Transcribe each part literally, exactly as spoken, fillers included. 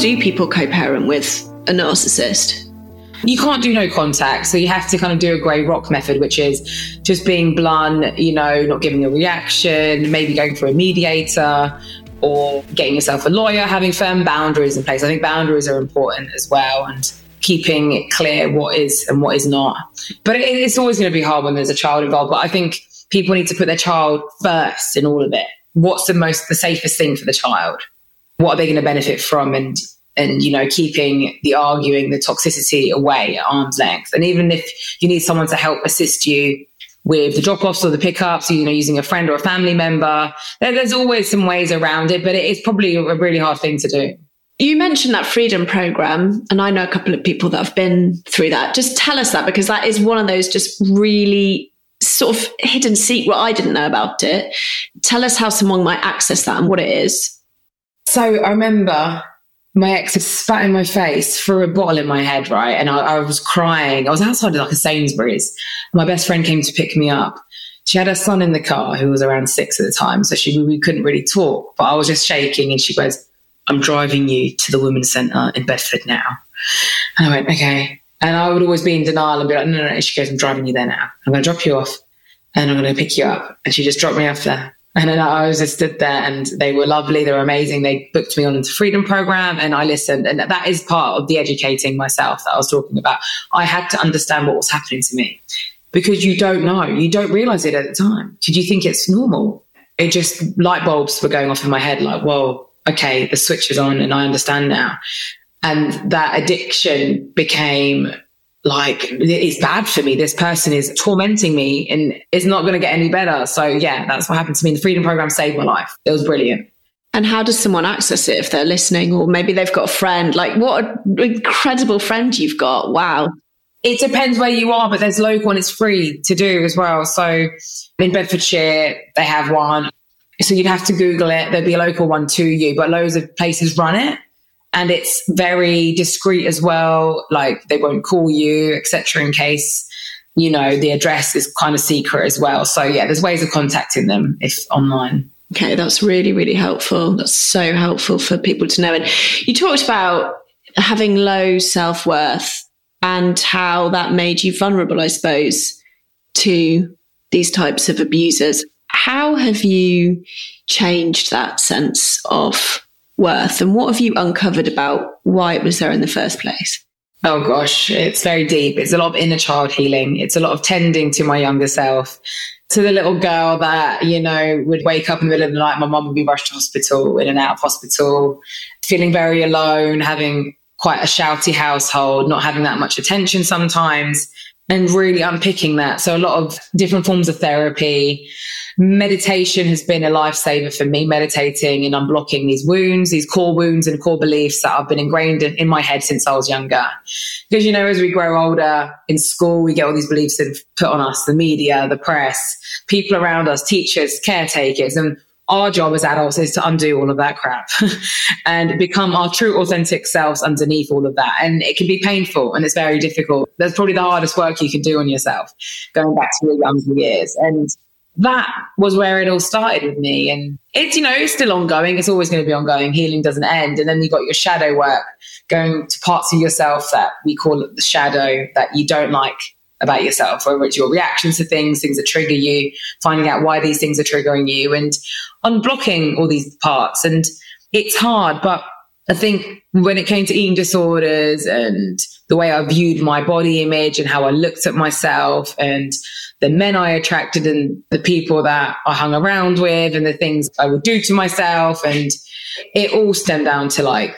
do people co-parent with a narcissist? You can't do no contact, so you have to kind of do a grey rock method, which is just being blunt, you know, not giving a reaction, maybe going for a mediator or getting yourself a lawyer, having firm boundaries in place. I think boundaries are important as well, and keeping it clear what is and what is not. But it, it's always going to be hard when there's a child involved, but I think people need to put their child first in all of it. What's the most, the safest thing for the child? What are they going to benefit from? And And, you know, keeping the arguing, the toxicity away at arm's length. And even if you need someone to help assist you with the drop-offs or the pickups, you know, using a friend or a family member, there's always some ways around it, but it is probably a really hard thing to do. You mentioned that Freedom Programme, and I know a couple of people that have been through that. Just tell us that, because that is one of those just really sort of hidden secret. I didn't know about it. Tell us how someone might access that and what it is. So I remember... my ex had spat in my face, threw a bottle in my head, right? And I, I was crying. I was outside like a Sainsbury's. My best friend came to pick me up. She had her son in the car, who was around six at the time, so she we couldn't really talk. But I was just shaking, and she goes, "I'm driving you to the women's centre in Bedford now." And I went, okay. And I would always be in denial and be like, no, no, no. And she goes, "I'm driving you there now. I'm going to drop you off, and I'm going to pick you up." And she just dropped me off there. And then I was just stood there, and they were lovely. They were amazing. They booked me on into Freedom Programme, and I listened. And that is part of the educating myself that I was talking about. I had to understand what was happening to me, because you don't know. You don't realise it at the time. Did you think it's normal? It just, light bulbs were going off in my head like, well, okay, the switch is on and I understand now. And that addiction became... like, it's bad for me. This person is tormenting me and it's not going to get any better. So yeah, that's what happened to me. The Freedom Programme saved my life. It was brilliant. And how does someone access it if they're listening, or maybe they've got a friend? Like, what an incredible friend you've got. Wow. It depends where you are, but there's local and it's free to do as well. So in Bedfordshire, they have one. So you'd have to Google it. There'd be a local one to you, but loads of places run it. And it's very discreet as well. Like, they won't call you, et cetera, in case, you know, the address is kind of secret as well. So yeah, there's ways of contacting them if online. Okay. That's really, really helpful. That's so helpful for people to know. And you talked about having low self-worth and how that made you vulnerable, I suppose, to these types of abusers. How have you changed that sense of worth, and what have you uncovered about why it was there in the first place? Oh gosh, it's very deep. It's a lot of inner child healing. It's a lot of tending to my younger self, to the little girl that, you know, would wake up in the middle of the night. My mum would be rushed to hospital, in and out of hospital, feeling very alone, having quite a shouty household, not having that much attention sometimes, and really unpicking that. So a lot of different forms of therapy. Meditation has been a lifesaver for me, meditating and unblocking these wounds, these core wounds and core beliefs that have been ingrained in my head since I was younger. Because, you know, as we grow older in school, we get all these beliefs that have put on us, the media, the press, people around us, teachers, caretakers. And our job as adults is to undo all of that crap and become our true authentic selves underneath all of that. And it can be painful and it's very difficult. That's probably the hardest work you can do on yourself, going back to your younger years. And that was where it all started with me. And it's, you know, it's still ongoing. It's always going to be ongoing. Healing doesn't end. And then you've got your shadow work, going to parts of yourself that we call the shadow that you don't like about yourself, whether it's your reactions to things, things that trigger you, finding out why these things are triggering you and unblocking all these parts. And it's hard, but I think when it came to eating disorders and the way I viewed my body image and how I looked at myself and the men I attracted and the people that I hung around with and the things I would do to myself, and it all stemmed down to like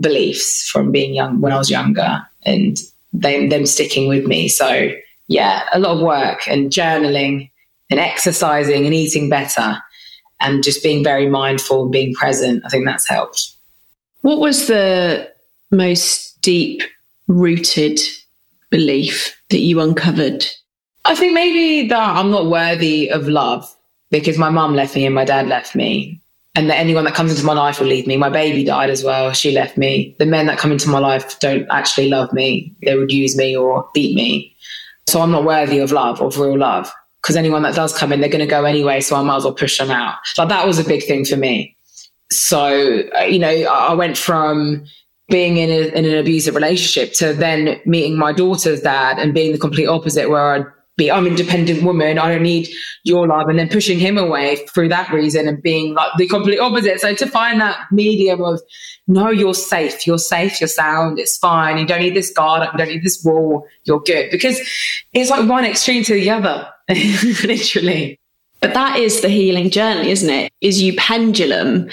beliefs from being young, when I was younger, and them, them sticking with me. So yeah, a lot of work and journaling and exercising and eating better and just being very mindful and being present. I think that's helped. What was the most deep rooted belief that you uncovered? I think maybe that I'm not worthy of love, because my mum left me and my dad left me, and that anyone that comes into my life will leave me. My baby died as well. She left me. The men that come into my life don't actually love me. They would use me or beat me. So I'm not worthy of love, of real love, because anyone that does come in, they're going to go anyway. So I might as well push them out. Like, that was a big thing for me. So, you know, I went from being in, a, in an abusive relationship to then meeting my daughter's dad and being the complete opposite, where I'd be, I'm an independent woman, I don't need your love, and then pushing him away through that reason and being like the complete opposite. So to find that medium of, no, you're safe, you're safe, you're sound, it's fine, you don't need this guard up, you don't need this wall, you're good. Because it's like one extreme to the other, literally. But that is the healing journey, isn't it? Is you pendulum,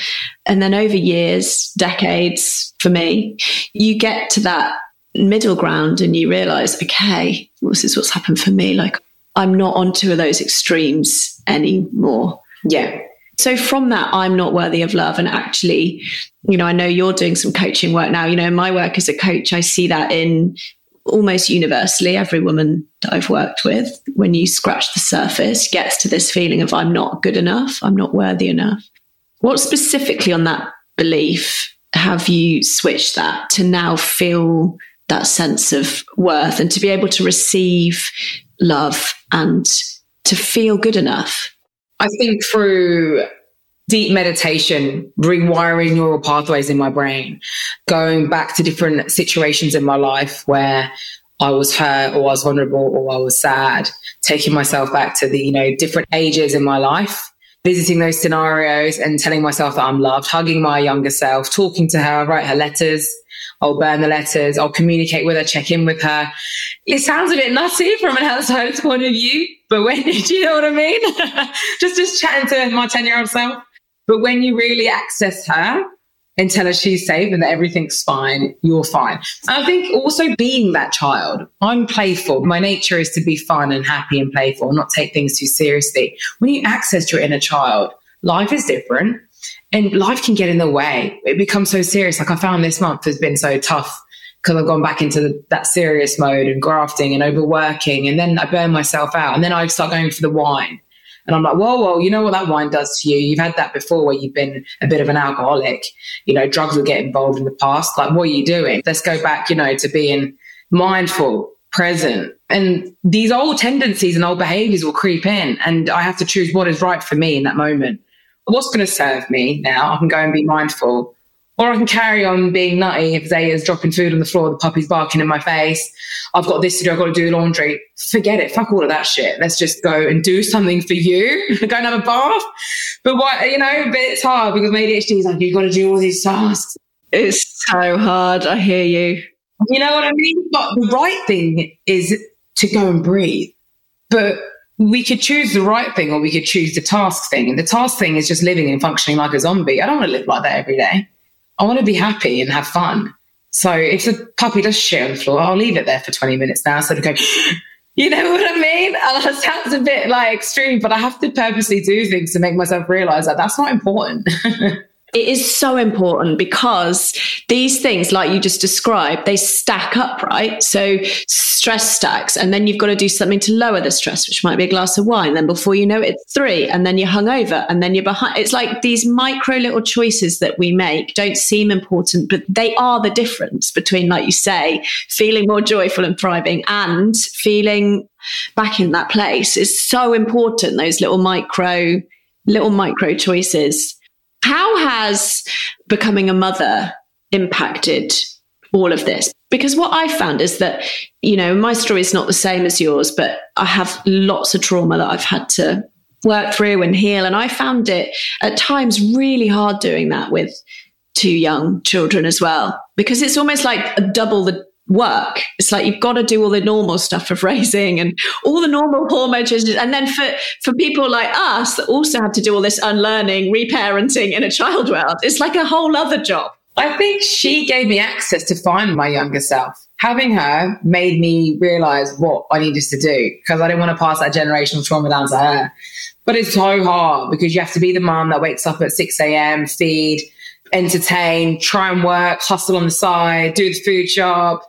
and then over years, decades, for me, you get to that middle ground and you realise, okay, well, this is what's happened for me. Like, I'm not on two of those extremes anymore. Yeah. So from that, I'm not worthy of love. And actually, you know, I know you're doing some coaching work now. You know, my work as a coach, I see that in almost universally every woman that I've worked with, when you scratch the surface, gets to this feeling of, I'm not good enough, I'm not worthy enough. What specifically on that belief have you switched that to now feel that sense of worth and to be able to receive love and to feel good enough? I think through deep meditation, rewiring neural pathways in my brain, going back to different situations in my life where I was hurt or I was vulnerable or I was sad, taking myself back to the, you know, different ages in my life, visiting those scenarios and telling myself that I'm loved, hugging my younger self, talking to her, write her letters, I'll burn the letters, I'll communicate with her, check in with her. It sounds a bit nutty from an outsider's point of view, but when, do you know what I mean? just, just chatting to my ten-year-old self. But when you really access her and tell her she's safe and that everything's fine, you're fine. And I think also being that child, I'm playful. My nature is to be fun and happy and playful, not take things too seriously. When you access your inner child, life is different and life can get in the way. It becomes so serious. Like I found this month has been so tough because I've gone back into the, that serious mode and grafting and overworking. And then I burn myself out and then I start going for the wine. And I'm like, whoa, whoa, you know what that wine does to you? You've had that before where you've been a bit of an alcoholic. You know, drugs will get involved in the past. Like, what are you doing? Let's go back, you know, to being mindful, present. And these old tendencies and old behaviours will creep in. And I have to choose what is right for me in that moment. What's going to serve me now? I can go and be mindful. Or I can carry on being nutty if Zaya's dropping food on the floor, the puppy's barking in my face. I've got this to do, I've got to do laundry. Forget it. Fuck all of that shit. Let's just go and do something for you. Go and have a bath. But what, you know, but it's hard because my A D H D is like, you've got to do all these tasks. It's so hard. I hear you. You know what I mean? But the right thing is to go and breathe. But we could choose the right thing or we could choose the task thing. And the task thing is just living and functioning like a zombie. I don't want to live like that every day. I want to be happy and have fun. So if the puppy does shit on the floor, I'll leave it there for twenty minutes now. So to go, you know what I mean? And that sounds a bit like extreme, but I have to purposely do things to make myself realise that that's not important. It is so important because these things, like you just described, they stack up, right? So stress stacks, and then you've got to do something to lower the stress, which might be a glass of wine. Then before you know it, it's three, and then you're hungover, and then you're behind. It's like these micro little choices that we make don't seem important, but they are the difference between, like you say, feeling more joyful and thriving and feeling back in that place. It's so important, those little micro, little micro choices. How has becoming a mother impacted all of this? Because what I found is that, you know, my story is not the same as yours, but I have lots of trauma that I've had to work through and heal. And I found it at times really hard doing that with two young children as well, because it's almost like a double the work. It's like you've got to do all the normal stuff of raising and all the normal hormone changes, and then for for people like us that also have to do all this unlearning, reparenting in a child world, it's like a whole other job. I think she gave me access to find my younger self. Having her made me realize what I needed to do, because I didn't want to pass that generational trauma down to her. But it's so hard because you have to be the mum that wakes up at six a.m. feed, entertain, try and work, hustle on the side, do the food job,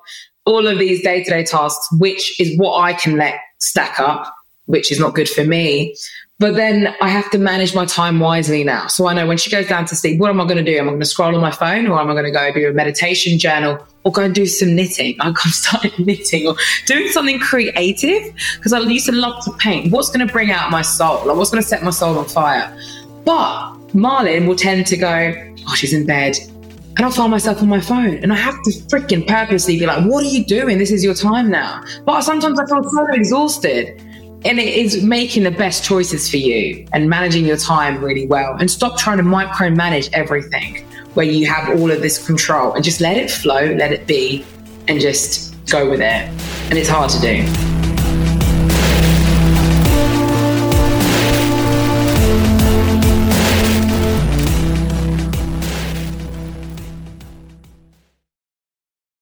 all of these day-to-day tasks, which is what I can let stack up, which is not good for me. But then I have to manage my time wisely now. So I know when she goes down to sleep, what am I going to do? Am I going to scroll on my phone, or am I going to go do a meditation journal, or go and do some knitting? I'm starting knitting or doing something creative, because I used to love to paint. What's going to bring out my soul? Like, what's going to set my soul on fire? But Malin will tend to go, oh, she's in bed. And I find myself on my phone and I have to freaking purposely be like, what are you doing? This is your time now. But sometimes I feel so exhausted. And it is making the best choices for you and managing your time really well. And stop trying to micromanage everything where you have all of this control and just let it flow, let it be, and just go with it. And it's hard to do.